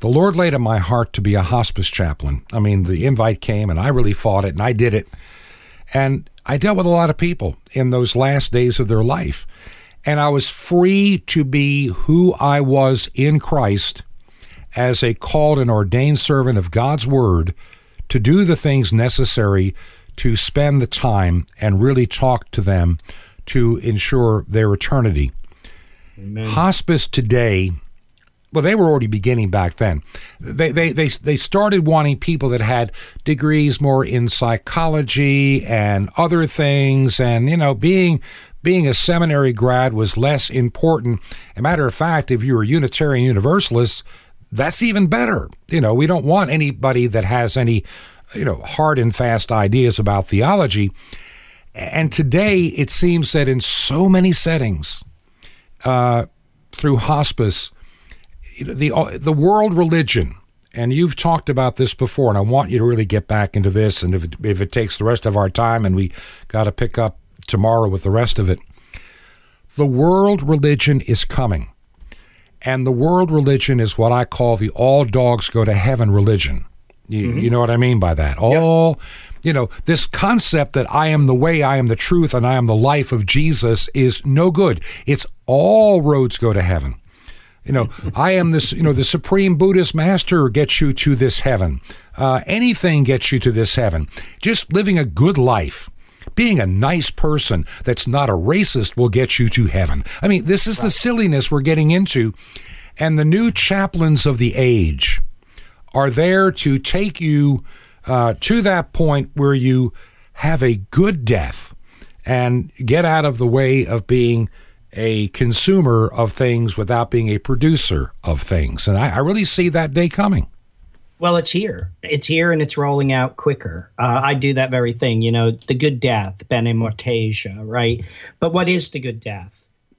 The Lord laid on my heart to be a hospice chaplain. I mean, the invite came and I really fought it and I did it. And I dealt with a lot of people in those last days of their life. And I was free to be who I was in Christ as a called and ordained servant of God's word to do the things necessary to spend the time and really talk to them to ensure their eternity. Amen. Hospice today, well, they were already beginning back then. They started wanting people that had degrees more in psychology and other things, and you know, being a seminary grad was less important. As a matter of fact, if you were Unitarian Universalist, that's even better. You know, we don't want anybody that has any, you know, hard and fast ideas about theology. And today, it seems that in so many settings, through hospice, the world religion, and you've talked about this before, and I want you to really get back into this, and if it takes the rest of our time, and we got to pick up tomorrow with the rest of it, the world religion is coming. And the world religion is what I call the all dogs go to heaven religion. You know what I mean by that? All... Yep. You know, this concept that I am the way, I am the truth, and I am the life of Jesus is no good. It's all roads go to heaven. You know, I am this, you know, the supreme Buddhist master gets you to this heaven. Anything gets you to this heaven. Just living a good life, being a nice person that's not a racist will get you to heaven. I mean, this is the silliness we're getting into. And the new chaplains of the age are there to take you to that point where you have a good death and get out of the way of being a consumer of things without being a producer of things. And I really see that day coming. Well, it's here. It's here and it's rolling out quicker. I do that very thing, you know, the good death, bene mortatia, right? But what is the good death?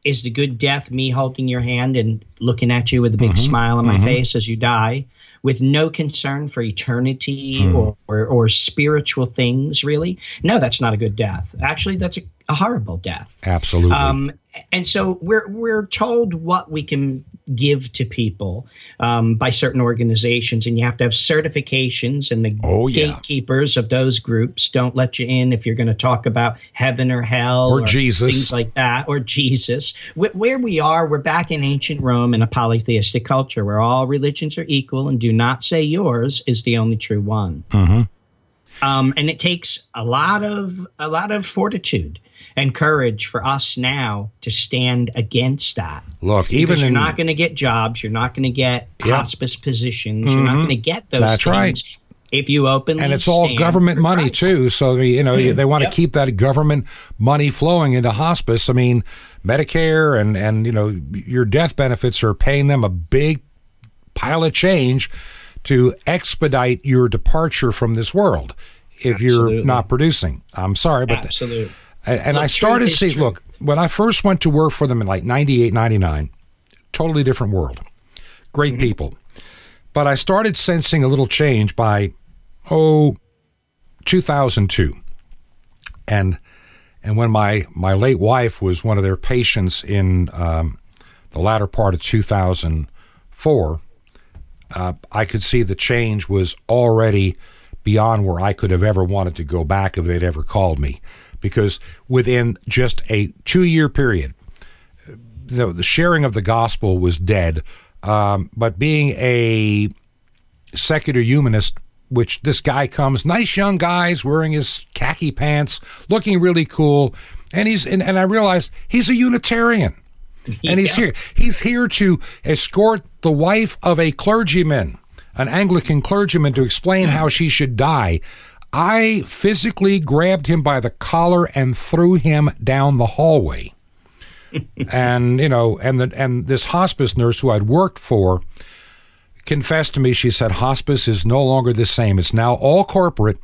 Is the good death me holding your hand and looking at you with a big smile on my face as you die with no concern for eternity or spiritual things, really? No, that's not a good death. Actually, that's a horrible death. Absolutely. And so we're told what we can give to people by certain organizations, and you have to have certifications, and the gatekeepers of those groups don't let you in if you're going to talk about heaven or hell or Jesus, things like that, or Jesus. Where we are, we're back in ancient Rome in a polytheistic culture where all religions are equal and do not say yours is the only true one. And it takes a lot of fortitude and courage for us now to stand against that. Look, even you're not going to get jobs, you're not going to get hospice positions, you're not going to get those things. Right. If you openly and it's all government money too, so you know they want to keep that government money flowing into hospice. I mean, Medicare and you know your death benefits are paying them a big pile of change to expedite your departure from this world if you're not producing. I'm sorry, but and I started seeing, look, when I first went to work for them in like 98, 99, totally different world, great people. But I started sensing a little change by, 2002. And when my late wife was one of their patients in the latter part of 2004, I could see the change was already beyond where I could have ever wanted to go back if they'd ever called me. Because within just a 2-year period, the sharing of the gospel was dead. But being a secular humanist, which this guy comes, nice young guys wearing his khaki pants, looking really cool, and I realized he's a Unitarian, and he's here. He's here to escort the wife of a clergyman, an Anglican clergyman, to explain how she should die. I physically grabbed him by the collar and threw him down the hallway. And, you know, and this hospice nurse who I'd worked for confessed to me, she said, hospice is no longer the same. It's now all corporate,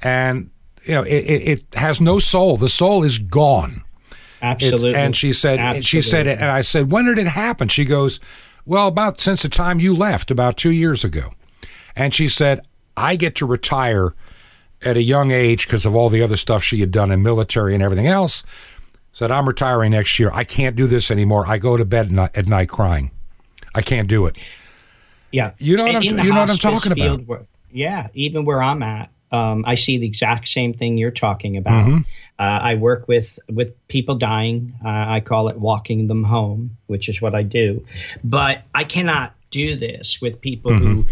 and, you know, it has no soul. The soul is gone. Absolutely. And she said, and I said, when did it happen? She goes, well, about since the time you left, about 2 years ago. And she said, I get to retire at a young age because of all the other stuff she had done in military and everything else. Said, I'm retiring next year. I can't do this anymore. I go to bed at night crying. I can't do it. Yeah. You know what I'm talking about. Even where I'm at, I see the exact same thing you're talking about. I work with people dying. I call it walking them home, which is what I do. But I cannot do this with people who...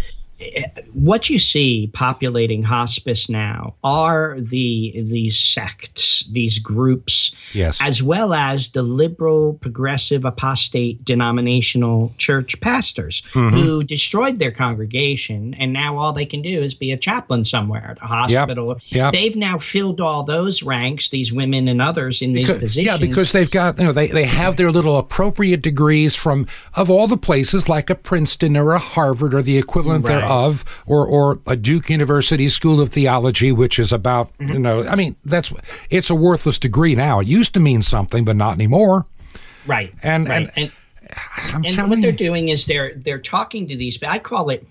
What you see populating hospice now are these sects, these groups, as well as the liberal, progressive, apostate, denominational church pastors who destroyed their congregation, and now all they can do is be a chaplain somewhere at a hospital. They've now filled all those ranks, these women and others in these positions. Yeah, because they've got, you know, they have their little appropriate degrees from, of all the places, like a Princeton or a Harvard or the equivalent there. Of or a Duke University School of Theology, which is about, you know, I mean, it's a worthless degree now. It used to mean something, but not anymore. Right. And what they're doing is they're talking to these, I call it,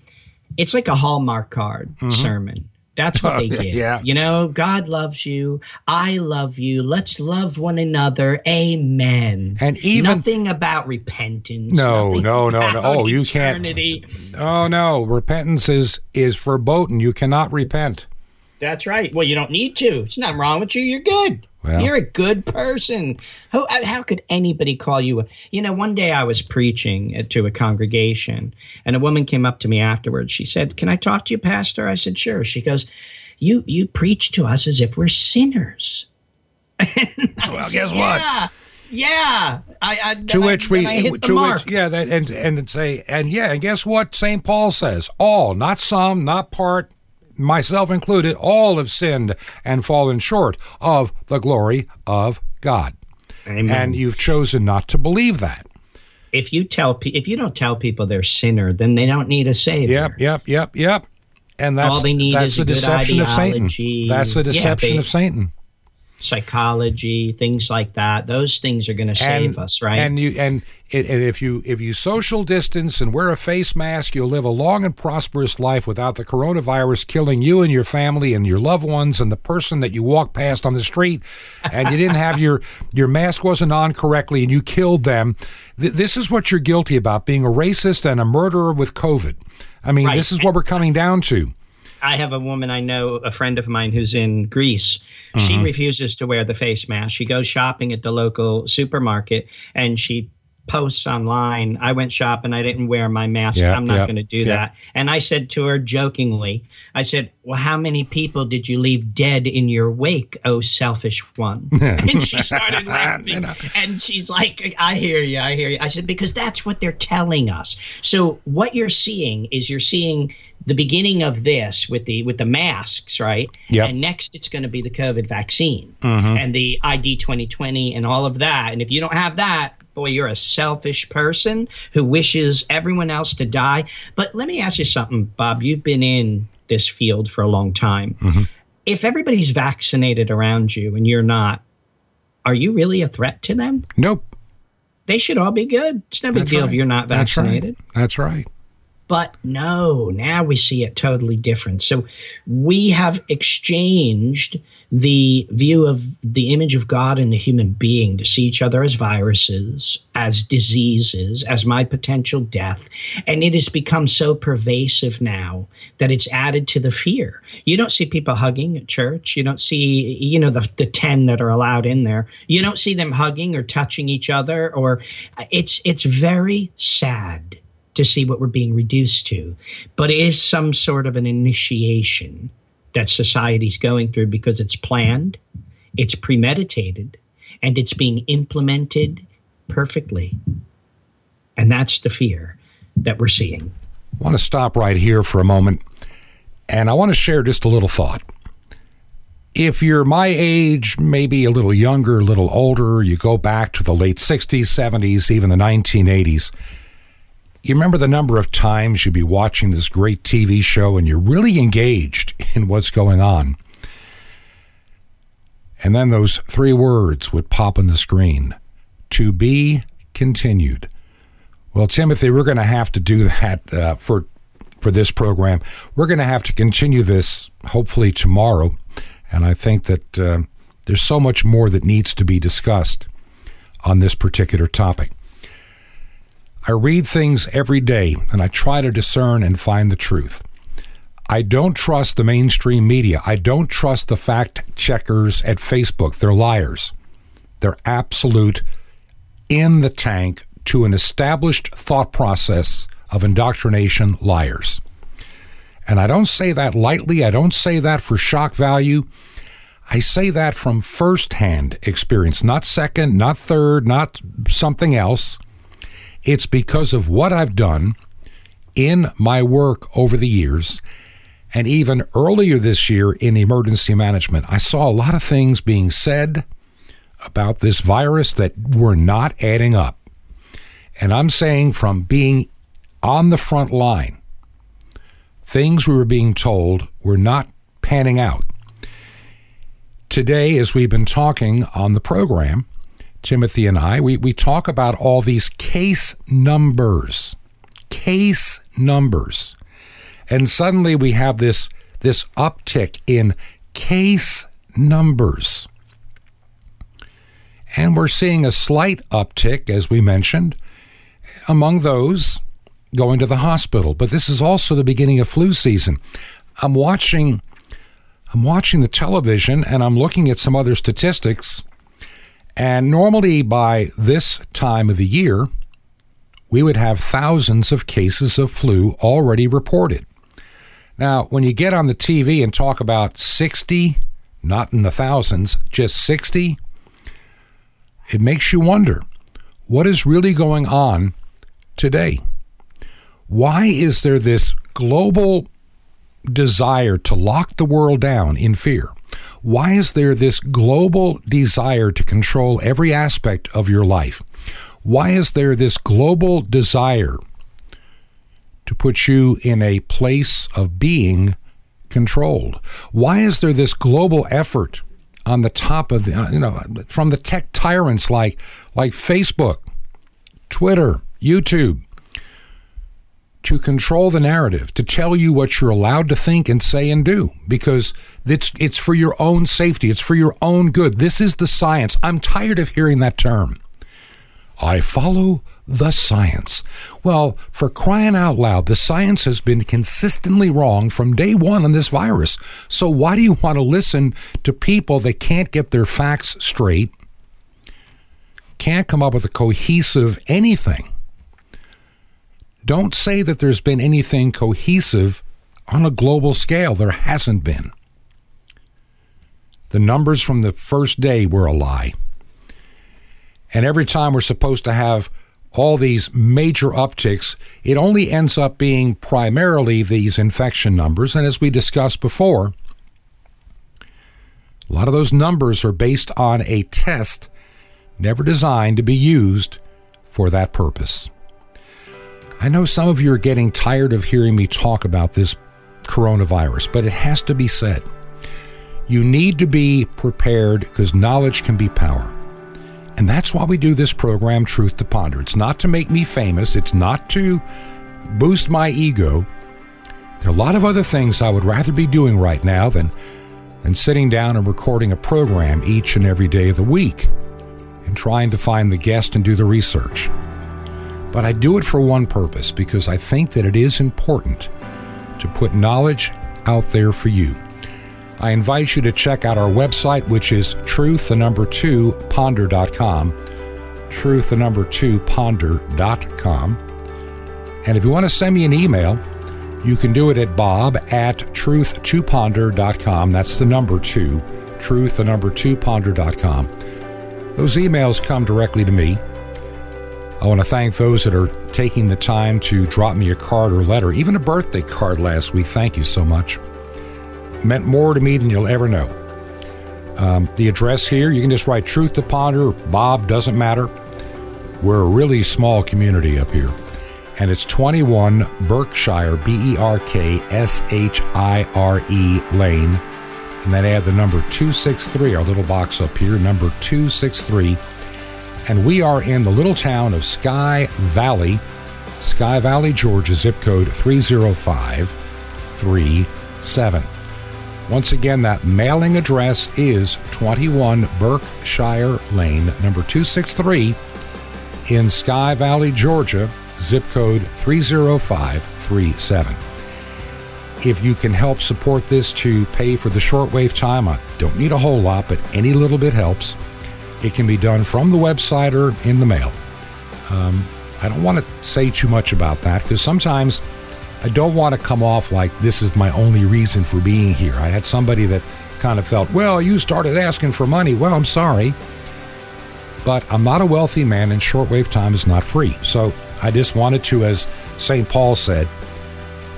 it's like a Hallmark card sermon. That's what they give. Yeah. You know, God loves you. I love you. Let's love one another. Amen. And even nothing about repentance. No. Oh, you eternity. Can't. Oh no, repentance is verboten. You cannot repent. That's right. Well, you don't need to. It's nothing wrong with you. You're good. Well, you're a good person. How could anybody call you a... You know, one day I was preaching to a congregation, and a woman came up to me afterwards. She said, can I talk to you, Pastor? I said, sure. She goes, you preach to us as if we're sinners. Well, guess what? Yeah. And guess what St. Paul says? All, not some, not part, myself included, all have sinned and fallen short of the glory of God. Amen. And you've chosen not to believe that. if you don't tell people they're sinner, then they don't need a savior. Yep. And that's all they need is a good ideology. That's the deception of Satan. Psychology, things like that. Those things are going to save us, right? And if you social distance and wear a face mask, you'll live a long and prosperous life without the coronavirus killing you and your family and your loved ones and the person that you walk past on the street, and you didn't have your mask wasn't on correctly and you killed them. This is what you're guilty about, being a racist and a murderer with COVID. I mean, right. This is what we're coming down to. I have a woman I know, a friend of mine who's in Greece. She refuses to wear the face mask. She goes shopping at the local supermarket and she posts online, I went shopping, I didn't wear my mask. I'm not going to do that. And I said to her jokingly, I said, well, how many people did you leave dead in your wake, oh selfish one? And she started laughing. And she's like, I hear you. I said, because that's what they're telling us. So what you're seeing the beginning of this with the masks, right? Yep. And next it's going to be the COVID vaccine and the ID 2020 and all of that. And if you don't have that, boy, you're a selfish person who wishes everyone else to die. But let me ask you something, Bob. You've been in this field for a long time. Mm-hmm. If everybody's vaccinated around you and you're not, are you really a threat to them? Nope. They should all be good. It's no big deal if you're not vaccinated. That's right. But no, now we see it totally different. So we have exchanged the view of the image of God in the human being to see each other as viruses, as diseases, as my potential death. And it has become so pervasive now that it's added to the fear. You don't see people hugging at church. You don't see, the 10 that are allowed in there. You don't see them hugging or touching each other, or it's very sad to see what we're being reduced to. But it is some sort of an initiation that society's going through because it's planned, it's premeditated, and it's being implemented perfectly. And that's the fear that we're seeing. I want to stop right here for a moment, and I want to share just a little thought. If you're my age, maybe a little younger, a little older, you go back to the late 60s, 70s, even the 1980s, you remember the number of times you'd be watching this great TV show and you're really engaged in what's going on. And then those three words would pop on the screen, to be continued. Well, Timothy, we're going to have to do that for this program. We're going to have to continue this hopefully tomorrow. And I think that there's so much more that needs to be discussed on this particular topic. I read things every day, and I try to discern and find the truth. I don't trust the mainstream media. I don't trust the fact checkers at Facebook. They're liars. They're absolute, in the tank, to an established thought process of indoctrination, liars. And I don't say that lightly. I don't say that for shock value. I say that from firsthand experience, not second, not third, not something else. It's because of what I've done in my work over the years, and even earlier this year in emergency management. I saw a lot of things being said about this virus that were not adding up. And I'm saying, from being on the front line, things we were being told were not panning out. Today, as we've been talking on the program, Timothy and I, we talk about all these case numbers. And suddenly we have this uptick in case numbers. And we're seeing a slight uptick, as we mentioned, among those going to the hospital. But this is also the beginning of flu season. I'm watching the television, and I'm looking at some other statistics. And normally by this time of the year, we would have thousands of cases of flu already reported. Now, when you get on the TV and talk about 60, not in the thousands, just 60, it makes you wonder, what is really going on today? Why is there this global desire to lock the world down in fear? Why is there this global desire to control every aspect of your life? Why is there this global desire to put you in a place of being controlled? Why is there this global effort on the top of the, from the tech tyrants like Facebook, Twitter, YouTube, to control the narrative, to tell you what you're allowed to think and say and do, because it's for your own safety. It's for your own good. This is the science. I'm tired of hearing that term. I follow the science. Well, for crying out loud, the science has been consistently wrong from day one on this virus. So why do you want to listen to people that can't get their facts straight, can't come up with a cohesive anything? Don't say that there's been anything cohesive on a global scale. There hasn't been. The numbers from the first day were a lie. And every time we're supposed to have all these major upticks, it only ends up being primarily these infection numbers. And as we discussed before, a lot of those numbers are based on a test never designed to be used for that purpose. I know some of you are getting tired of hearing me talk about this coronavirus, but it has to be said. You need to be prepared because knowledge can be power. And that's why we do this program, Truth to Ponder. It's not to make me famous. It's not to boost my ego. There are a lot of other things I would rather be doing right now than sitting down and recording a program each and every day of the week and trying to find the guest and do the research. But I do it for one purpose, because I think that it is important to put knowledge out there for you. I invite you to check out our website, which is truth2ponder.com, truth2ponder.com. And if you want to send me an email, you can do it at bob@truth2ponder.com. That's the number 2, truth2ponder.com. Those emails come directly to me. I want to thank those that are taking the time to drop me a card or letter, even a birthday card last week. Thank you so much. It meant more to me than you'll ever know. The address here, you can just write Truth to Ponder, Bob, doesn't matter. We're a really small community up here. And it's 21 Berkshire, Berkshire Lane. And then add the number 263, our little box up here, number 263. And we are in the little town of Sky Valley, Georgia, zip code 30537. Once again, that mailing address is 21 Berkshire Lane, number 263, in Sky Valley, Georgia, zip code 30537. If you can help support this to pay for the shortwave time, I don't need a whole lot, but any little bit helps. It can be done from the website or in the mail. I don't want to say too much about that because sometimes I don't want to come off like this is my only reason for being here. I had somebody that kind of felt, well, you started asking for money. Well, I'm sorry, but I'm not a wealthy man and shortwave time is not free. So I just wanted to, as St. Paul said,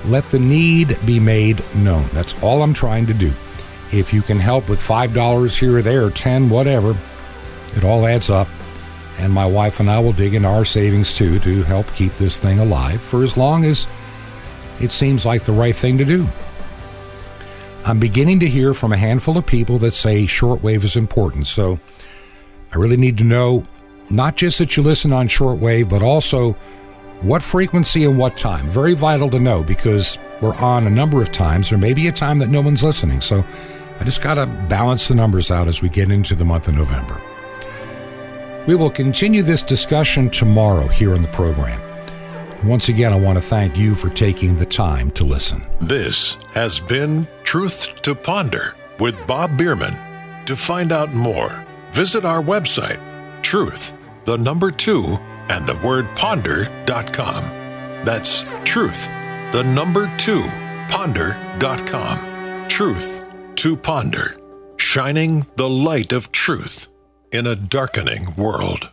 let the need be made known. That's all I'm trying to do. If you can help with $5 here or there, 10, whatever, it all adds up, and my wife and I will dig into our savings, too, to help keep this thing alive for as long as it seems like the right thing to do. I'm beginning to hear from a handful of people that say shortwave is important, so I really need to know not just that you listen on shortwave, but also what frequency and what time. Very vital to know, because we're on a number of times, or maybe a time that no one's listening, so I just got to balance the numbers out as we get into the month of November. We will continue this discussion tomorrow here on the program. Once again, I want to thank you for taking the time to listen. This has been Truth to Ponder with Bob Bierman. To find out more, visit our website, truth, the number 2, and the word ponder.com. That's truth, the number 2, ponder.com. Truth to Ponder, shining the light of truth in a darkening world.